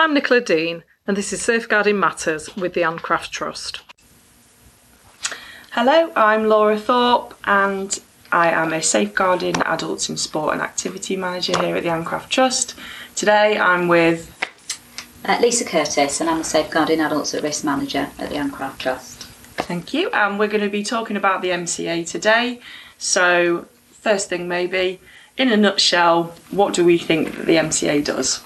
I'm Nicola Dean, and this is Safeguarding Matters with the Ann Craft Trust. Hello, I'm Laura Thorpe, and I am a Safeguarding Adults in Sport and Activity Manager here at the Ann Craft Trust. Today I'm with Lisa Curtis, and I'm a Safeguarding Adults at Risk Manager at the Ann Craft Trust. Thank you, and we're going to be talking about the MCA today. So, first thing maybe, in a nutshell, what do we think that the MCA does?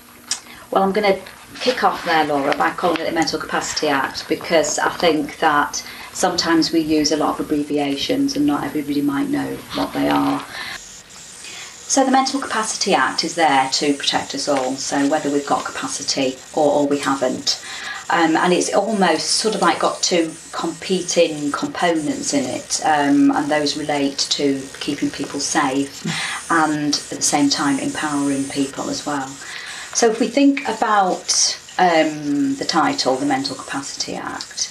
Well, I'm going to kick off there, Laura, by calling it the Mental Capacity Act, because I think that sometimes we use a lot of abbreviations and not everybody might know what they are. So the Mental Capacity Act is there to protect us all, so whether we've got capacity or we haven't. And it's almost sort of like got two competing components in it, and those relate to keeping people safe and at the same time empowering people as well. So if we think about the title, the Mental Capacity Act,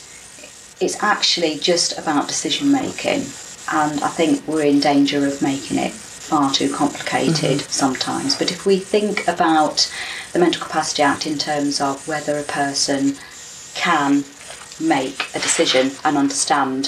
it's actually just about decision making, and I think we're in danger of making it far too complicated sometimes. But if we think about the Mental Capacity Act in terms of whether a person can make a decision and understand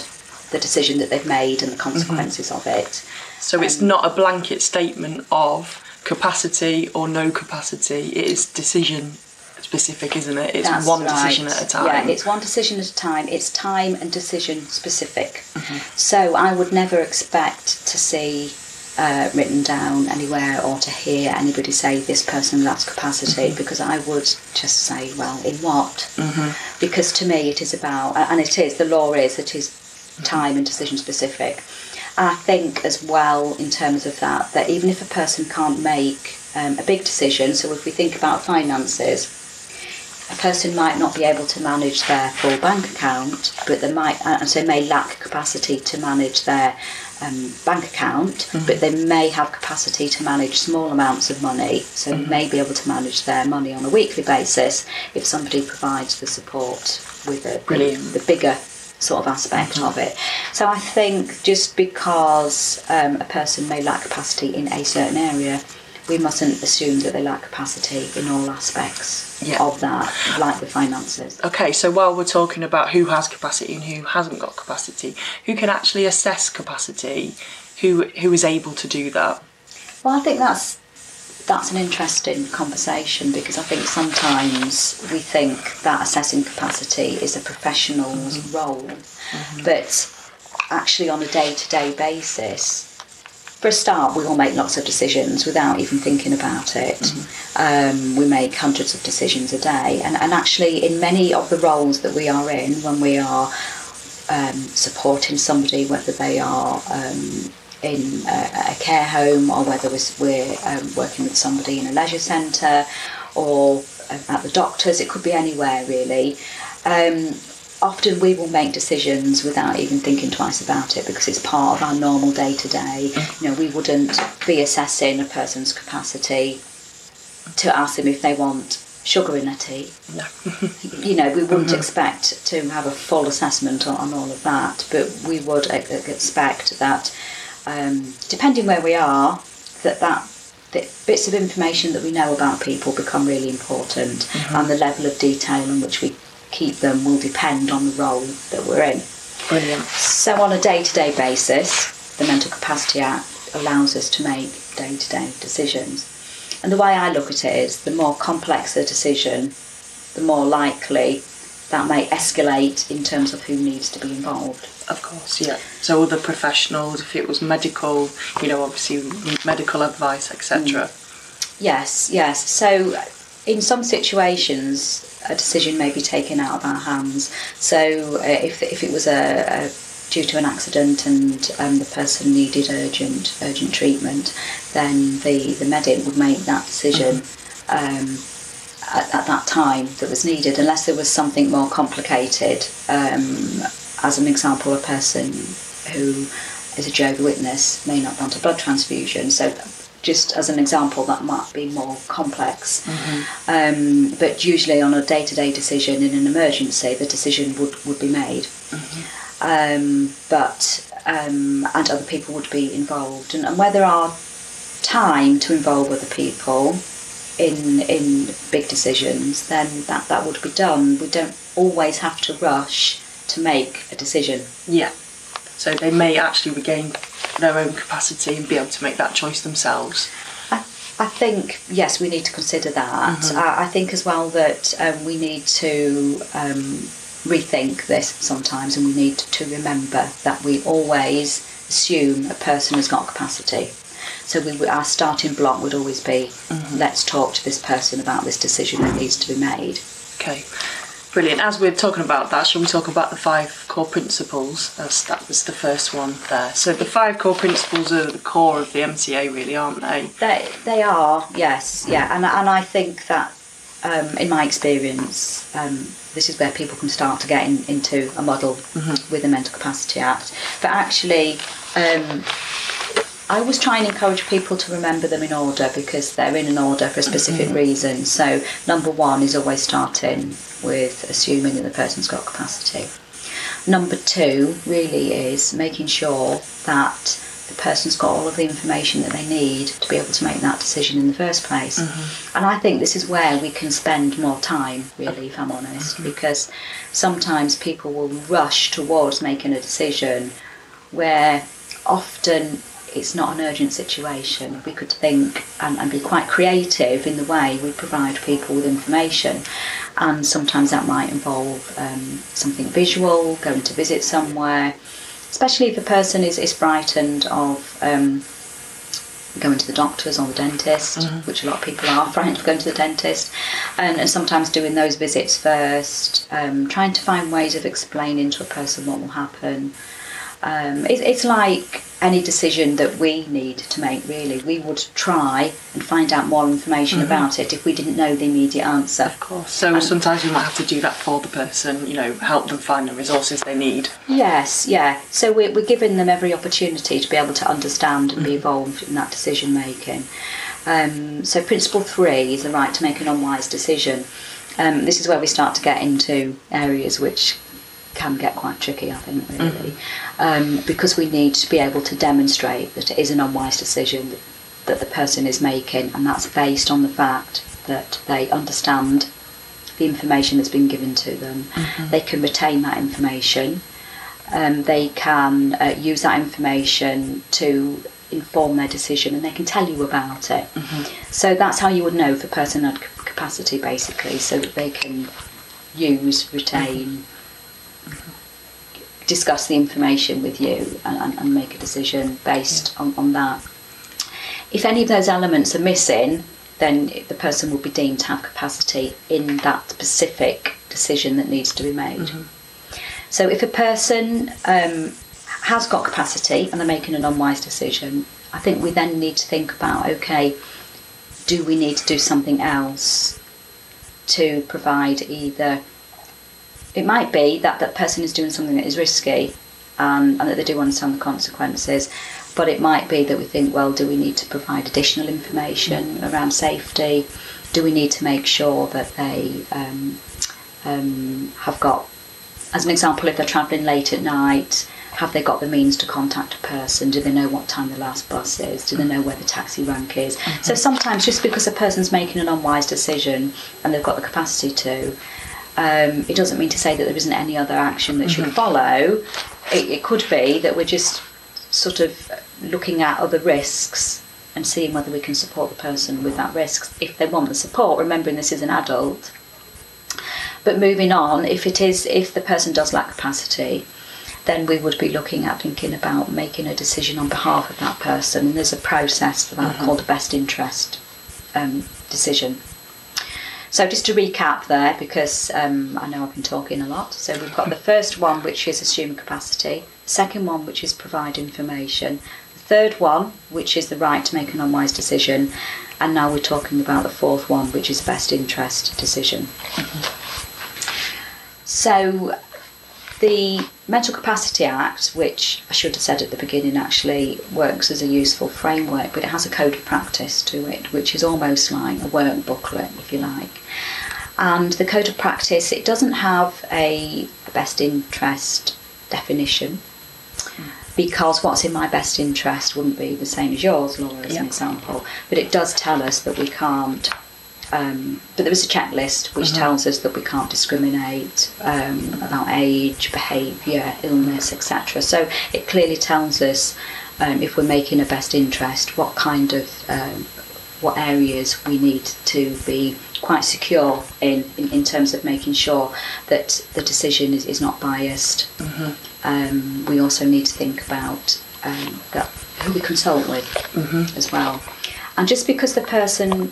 the decision that they've made and the consequences of it. So it's not a blanket statement of capacity or no capacity, it is decision specific, isn't it? It's that's one decision at a time. Yeah, it's one decision at a time. It's time and decision specific. So I would never expect to see written down anywhere or to hear anybody say this person lacks capacity, because I would just say, well, in what? Because to me it is about, and it is, the law is, it is time and decision specific. I think as well in terms of that even if a person can't make a big decision, so if we think about finances, a person might not be able to manage their full bank account, but they might, and so may lack capacity to manage their bank account, but they may have capacity to manage small amounts of money, so they may be able to manage their money on a weekly basis if somebody provides the support with the bigger sort of aspect of it. So I think just because a person may lack capacity in a certain area, we mustn't assume that they lack capacity in all aspects of that, like the finances. Okay, so while we're talking about who has capacity and who hasn't got capacity, who can actually assess capacity, who is able to do that? Well, I think that's an interesting conversation, because I think sometimes we think that assessing capacity is a professional's role, but actually on a day-to-day basis, for a start, we all make lots of decisions without even thinking about it. We make hundreds of decisions a day, and actually in many of the roles that we are in, when we are supporting somebody, whether they are in a care home, or whether we're working with somebody in a leisure centre or at the doctor's, it could be anywhere really. Often we will make decisions without even thinking twice about it, because it's part of our normal day-to-day. You know, we wouldn't be assessing a person's capacity to ask them if they want sugar in their tea. No. You know, we wouldn't expect to have a full assessment on all of that, but we would expect that, depending where we are, that bits of information that we know about people become really important, and the level of detail in which we keep them will depend on the role that we're in. Brilliant. So on a day-to-day basis, the Mental Capacity Act allows us to make day-to-day decisions. And the way I look at it is, the more complex the decision, the more likely that may escalate in terms of who needs to be involved. Of course, yeah. So other professionals, if it was medical, you know, obviously medical advice, etc. Yes, yes. So in some situations, a decision may be taken out of our hands. So if it was due to an accident and the person needed urgent treatment, then the medic would make that decision at that time that was needed, unless there was something more complicated. As an example, a person who is a Jehovah's Witness may not want a blood transfusion. So just as an example, that might be more complex. But usually on a day-to-day decision in an emergency, the decision would be made. And other people would be involved. And where there are time to involve other people, in big decisions, then that would be done. We don't always have to rush to make a decision. Yeah. So they may actually regain their own capacity and be able to make that choice themselves. I think, yes, we need to consider that. Mm-hmm. I think as well that we need to rethink this sometimes, and we need to remember that we always assume a person has got capacity. So our starting block would always be, mm-hmm, let's talk to this person about this decision that needs to be made. Okay, brilliant. As we're talking about that, shall we talk about the 5 core principles? As that was the first one there. So the 5 core principles are the core of the MCA, really, aren't they? They are, yes, yeah. And I think that, in my experience, this is where people can start to get into a model, mm-hmm, with the Mental Capacity Act. But actually, I always try and encourage people to remember them in order, because they're in an order for a specific, mm-hmm, reason. So number 1 is always starting with assuming that the person's got capacity. Number 2 really is making sure that the person's got all of the information that they need to be able to make that decision in the first place. Mm-hmm. And I think this is where we can spend more time, really, if I'm honest, mm-hmm, because sometimes people will rush towards making a decision where often it's not an urgent situation. We could think and be quite creative in the way we provide people with information. And sometimes that might involve something visual, going to visit somewhere, especially if the person is frightened of going to the doctors or the dentist, mm-hmm, which a lot of people are frightened of going to the dentist, and sometimes doing those visits first, trying to find ways of explaining to a person what will happen. It's like any decision that we need to make, really. We would try and find out more information, mm-hmm, about it if we didn't know the immediate answer. Of course. So sometimes we might have to do that for the person, you know, help them find the resources they need. Yes, yeah. So we're giving them every opportunity to be able to understand and, mm-hmm, be involved in that decision making. So principle 3 is the right to make an unwise decision. This is where we start to get into areas which can get quite tricky, I think, really, mm-hmm, because we need to be able to demonstrate that it is an unwise decision that the person is making, and that's based on the fact that they understand the information that's been given to them. Mm-hmm. They can retain that information, they can use that information to inform their decision, and they can tell you about it. Mm-hmm. So that's how you would know if a person had capacity, basically, so that they can use, retain, mm-hmm, discuss the information with you and make a decision based, yeah, on that. If any of those elements are missing, then the person will be deemed to have capacity in that specific decision that needs to be made. Mm-hmm. So if a person has got capacity and they're making an unwise decision, I think we then need to think about, okay, do we need to do something else to provide either... It might be that that person is doing something that is risky, and that they do understand the consequences, but it might be that we think, well, do we need to provide additional information, mm-hmm, around safety? Do we need to make sure that they have got, as an example, if they're travelling late at night, have they got the means to contact a person? Do they know what time the last bus is? Do they know where the taxi rank is? Mm-hmm. So sometimes just because a person's making an unwise decision and they've got the capacity to, it doesn't mean to say that there isn't any other action that, mm-hmm, should follow. It could be that we're just sort of looking at other risks and seeing whether we can support the person with that risk if they want the support, remembering this is an adult. But moving on, if the person does lack capacity, then we would be looking at thinking about making a decision on behalf of that person, and there's a process for that, mm-hmm, called a best interest decision. So just to recap there, because I know I've been talking a lot. So we've got the first one, which is assume capacity. The second one, which is provide information. The third one, which is the right to make an unwise decision. And now we're talking about the fourth one, which is best interest decision. Mm-hmm. So the Mental Capacity Act, which I should have said at the beginning, actually works as a useful framework, but it has a code of practice to it, which is almost like a work booklet, if you like. And the code of practice, it doesn't have a best interest definition, because what's in my best interest wouldn't be the same as yours, Laura, as, yep, an example. But it does tell us that we can't But there is a checklist which tells us that we can't discriminate about age, behaviour, illness, etc. So it clearly tells us if we're making a best interest, what kind of what areas we need to be quite secure in terms of making sure that the decision is not biased. We also need to think about that who we consult with as well. And just because the person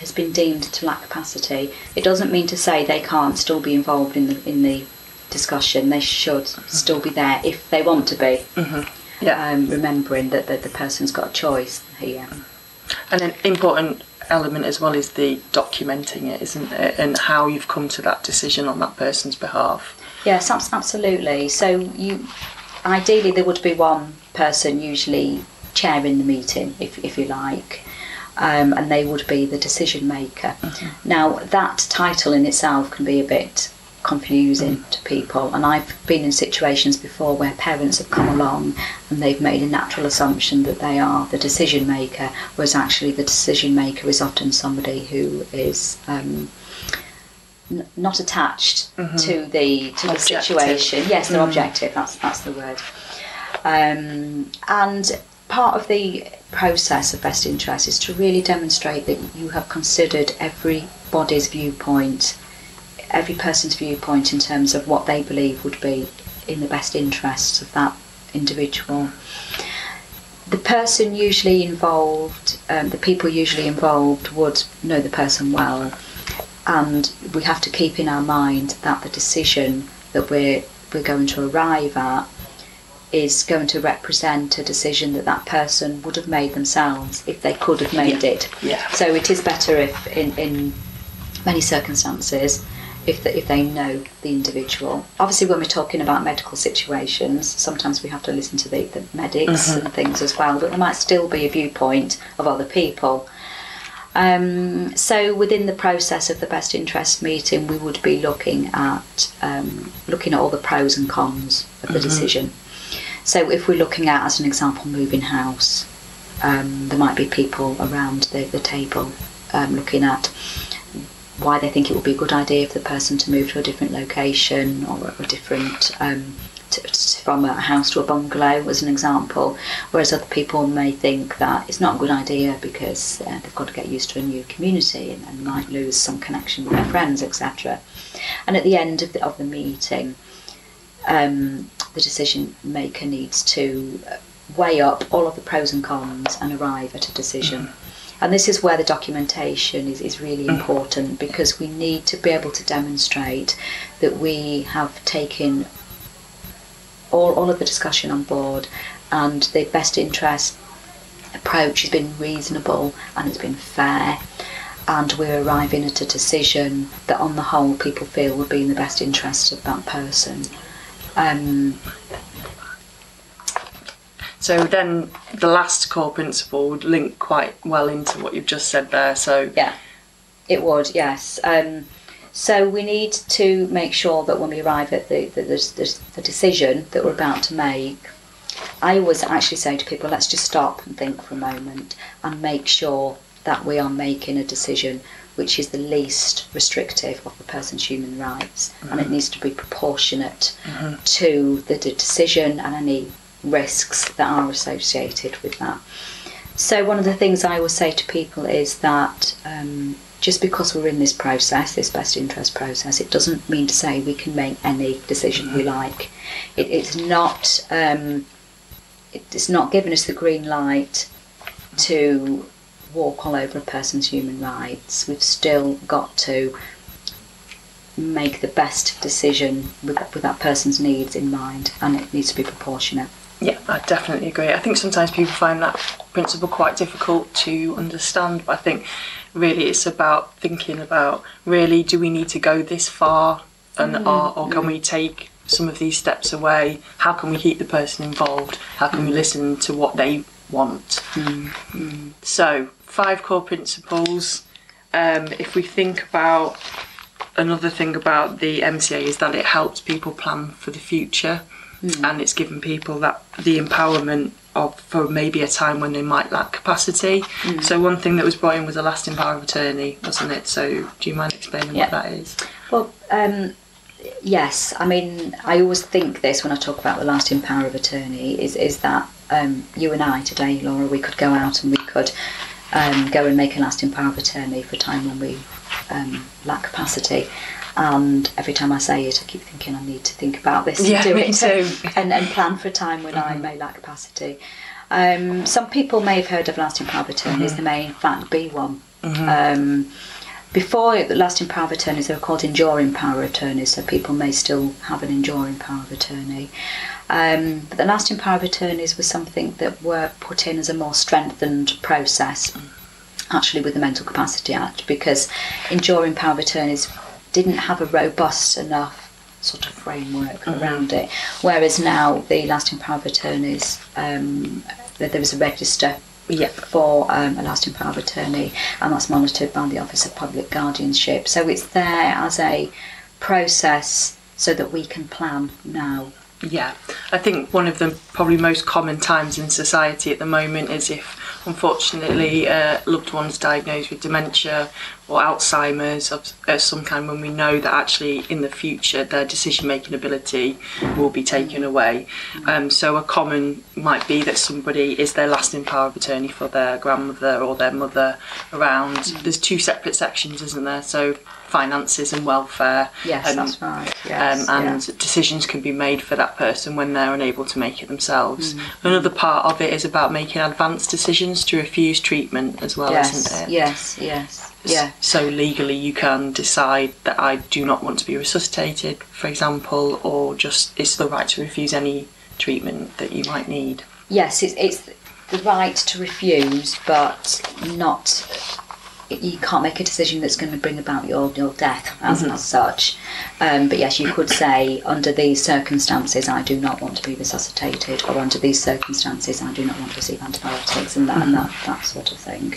has been deemed to lack capacity, it doesn't mean to say they can't still be involved in the discussion. They should still be there if they want to be. Remembering that the person's got a choice here. And an important element as well is the documenting it, isn't it? And how you've come to that decision on that person's behalf. Yes, absolutely. So you, ideally, there would be one person usually chairing the meeting, if you like, and they would be the decision maker. Now, that title in itself can be a bit confusing to people, and I've been in situations before where parents have come along and they've made a natural assumption that they are the decision maker, whereas actually the decision maker is often somebody who is not attached to the situation. Yes, they're objective. That's the word. And part of the process of best interest is to really demonstrate that you have considered everybody's viewpoint, every person's viewpoint in terms of what they believe would be in the best interests of that individual. The person usually involved, the people usually involved would know the person well, and we have to keep in our mind that the decision that we're going to arrive at is going to represent a decision that person would have made themselves if they could have made it. So it is better if, in many circumstances, if they know the individual. Obviously, when we're talking about medical situations, sometimes we have to listen to the medics and things as well, but there might still be a viewpoint of other people. So within the process of the best interest meeting, we would be looking at all the pros and cons of the decision. So if we're looking at, as an example, moving house, there might be people around the table looking at why they think it would be a good idea for the person to move to a different location or a different from a house to a bungalow, as an example, whereas other people may think that it's not a good idea because they've got to get used to a new community and might lose some connection with their friends, etc. And at the end of the meeting, the decision maker needs to weigh up all of the pros and cons and arrive at a decision. And this is where the documentation is really important, because we need to be able to demonstrate that we have taken all of the discussion on board, and the best interest approach has been reasonable and it's been fair, and we're arriving at a decision that on the whole people feel would be in the best interest of that person. So then the last core principle would link quite well into what you've just said there. So yeah, it would, yes. So we need to make sure that when we arrive at the decision that we're about to make, I always actually say to people, let's just stop and think for a moment and make sure that we are making a decision which is the least restrictive of the person's human rights, and it needs to be proportionate to the decision and any risks that are associated with that. So one of the things I always say to people is that just because we're in this process, this best interest process, it doesn't mean to say we can make any decision we like. It's not giving us the green light to walk all over a person's human rights. We've still got to make the best decision with that person's needs in mind, and it needs to be proportionate. Yeah, I definitely agree. I think sometimes people find that principle quite difficult to understand, but I think really it's about thinking about, really, do we need to go this far, and or can we take some of these steps away? How can we keep the person involved? How can we listen to what they want? So 5 core principles. If we think about, another thing about the MCA is that it helps people plan for the future. and it's given people that the empowerment of for maybe a time when they might lack capacity. So one thing that was brought in was a lasting power of attorney, wasn't it? So do you mind explaining what that is? Well, yes, I mean, I always think this when I talk about the lasting power of attorney is that you and I today, Laura, we could go out and we could go and make a lasting power of attorney for a time when we lack capacity. And every time I say it, I keep thinking I need to think about this and do it too. and plan for a time when I may lack capacity. Some people may have heard of lasting power of attorneys. There may in fact be one. Before the lasting power of attorneys, they were called enduring power of attorneys, so people may still have an enduring power of attorney. But the lasting power of attorneys was something that were put in as a more strengthened process, actually, with the Mental Capacity Act, because enduring power of attorneys didn't have a robust enough sort of framework around it. Whereas now the lasting power of attorneys, there was a register for a lasting power of attorney, and that's monitored by the Office of Public Guardianship. So it's there as a process so that we can plan now. Yeah, I think one of the probably most common times in society at the moment is if, unfortunately, loved ones diagnosed with dementia or Alzheimer's of some kind, when we know that actually in the future their decision-making ability will be taken away. So a common might be that somebody is their lasting power of attorney for their grandmother or their mother around. There's two separate sections, isn't there? So finances and welfare. Yes, that's right. Yes, and decisions can be made for that person when they're unable to make it themselves. Another part of it is about making advanced decisions to refuse treatment as well, isn't it? Yes. So legally you can decide that I do not want to be resuscitated, for example, or just it's the right to refuse any treatment that you might need. Yes, it's the right to refuse, but not... you can't make a decision that's going to bring about your death as such. But yes, you could say, under these circumstances, I do not want to be resuscitated, or under these circumstances, I do not want to receive antibiotics, and that sort of thing.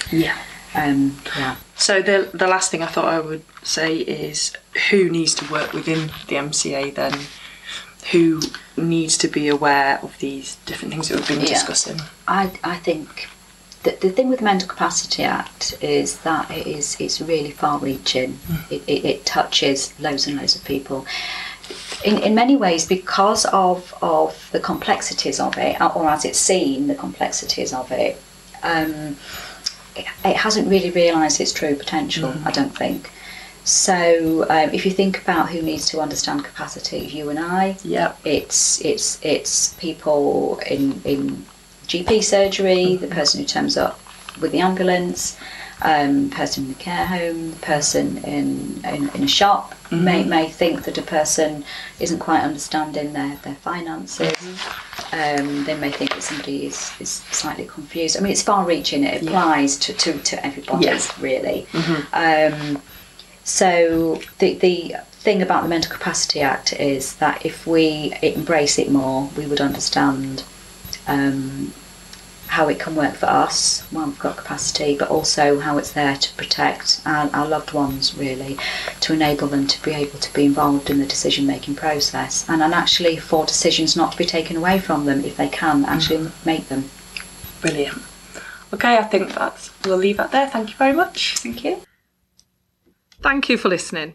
So the last thing I thought I would say is, who needs to work within the MCA then? Who needs to be aware of these different things that we've been discussing? I think... The thing with the Mental Capacity Act is that it's really far-reaching. It touches loads and loads of people. In many ways, because of the complexities of it, or as it's seen, the complexities of it, it hasn't really realised its true potential, I don't think. So if you think about who needs to understand capacity, you and I, it's people in GP surgery, the person who turns up with the ambulance, person in the care home, the person in a shop may think that a person isn't quite understanding their finances. They may think that somebody is slightly confused. I mean, it's far-reaching. It applies to everybody, really. So the thing about the Mental Capacity Act is that if we embrace it more, we would understand how it can work for us when we've got capacity, but also how it's there to protect our loved ones, really, to enable them to be able to be involved in the decision-making process, and actually for decisions not to be taken away from them if they can actually make them. Brilliant. Okay, I think we'll leave that there. Thank you very much. Thank you. Thank you for listening.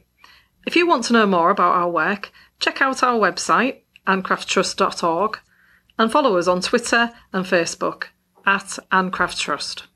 If you want to know more about our work, check out our website, anncrafttrust.org, and follow us on Twitter and Facebook at Ann Craft Trust.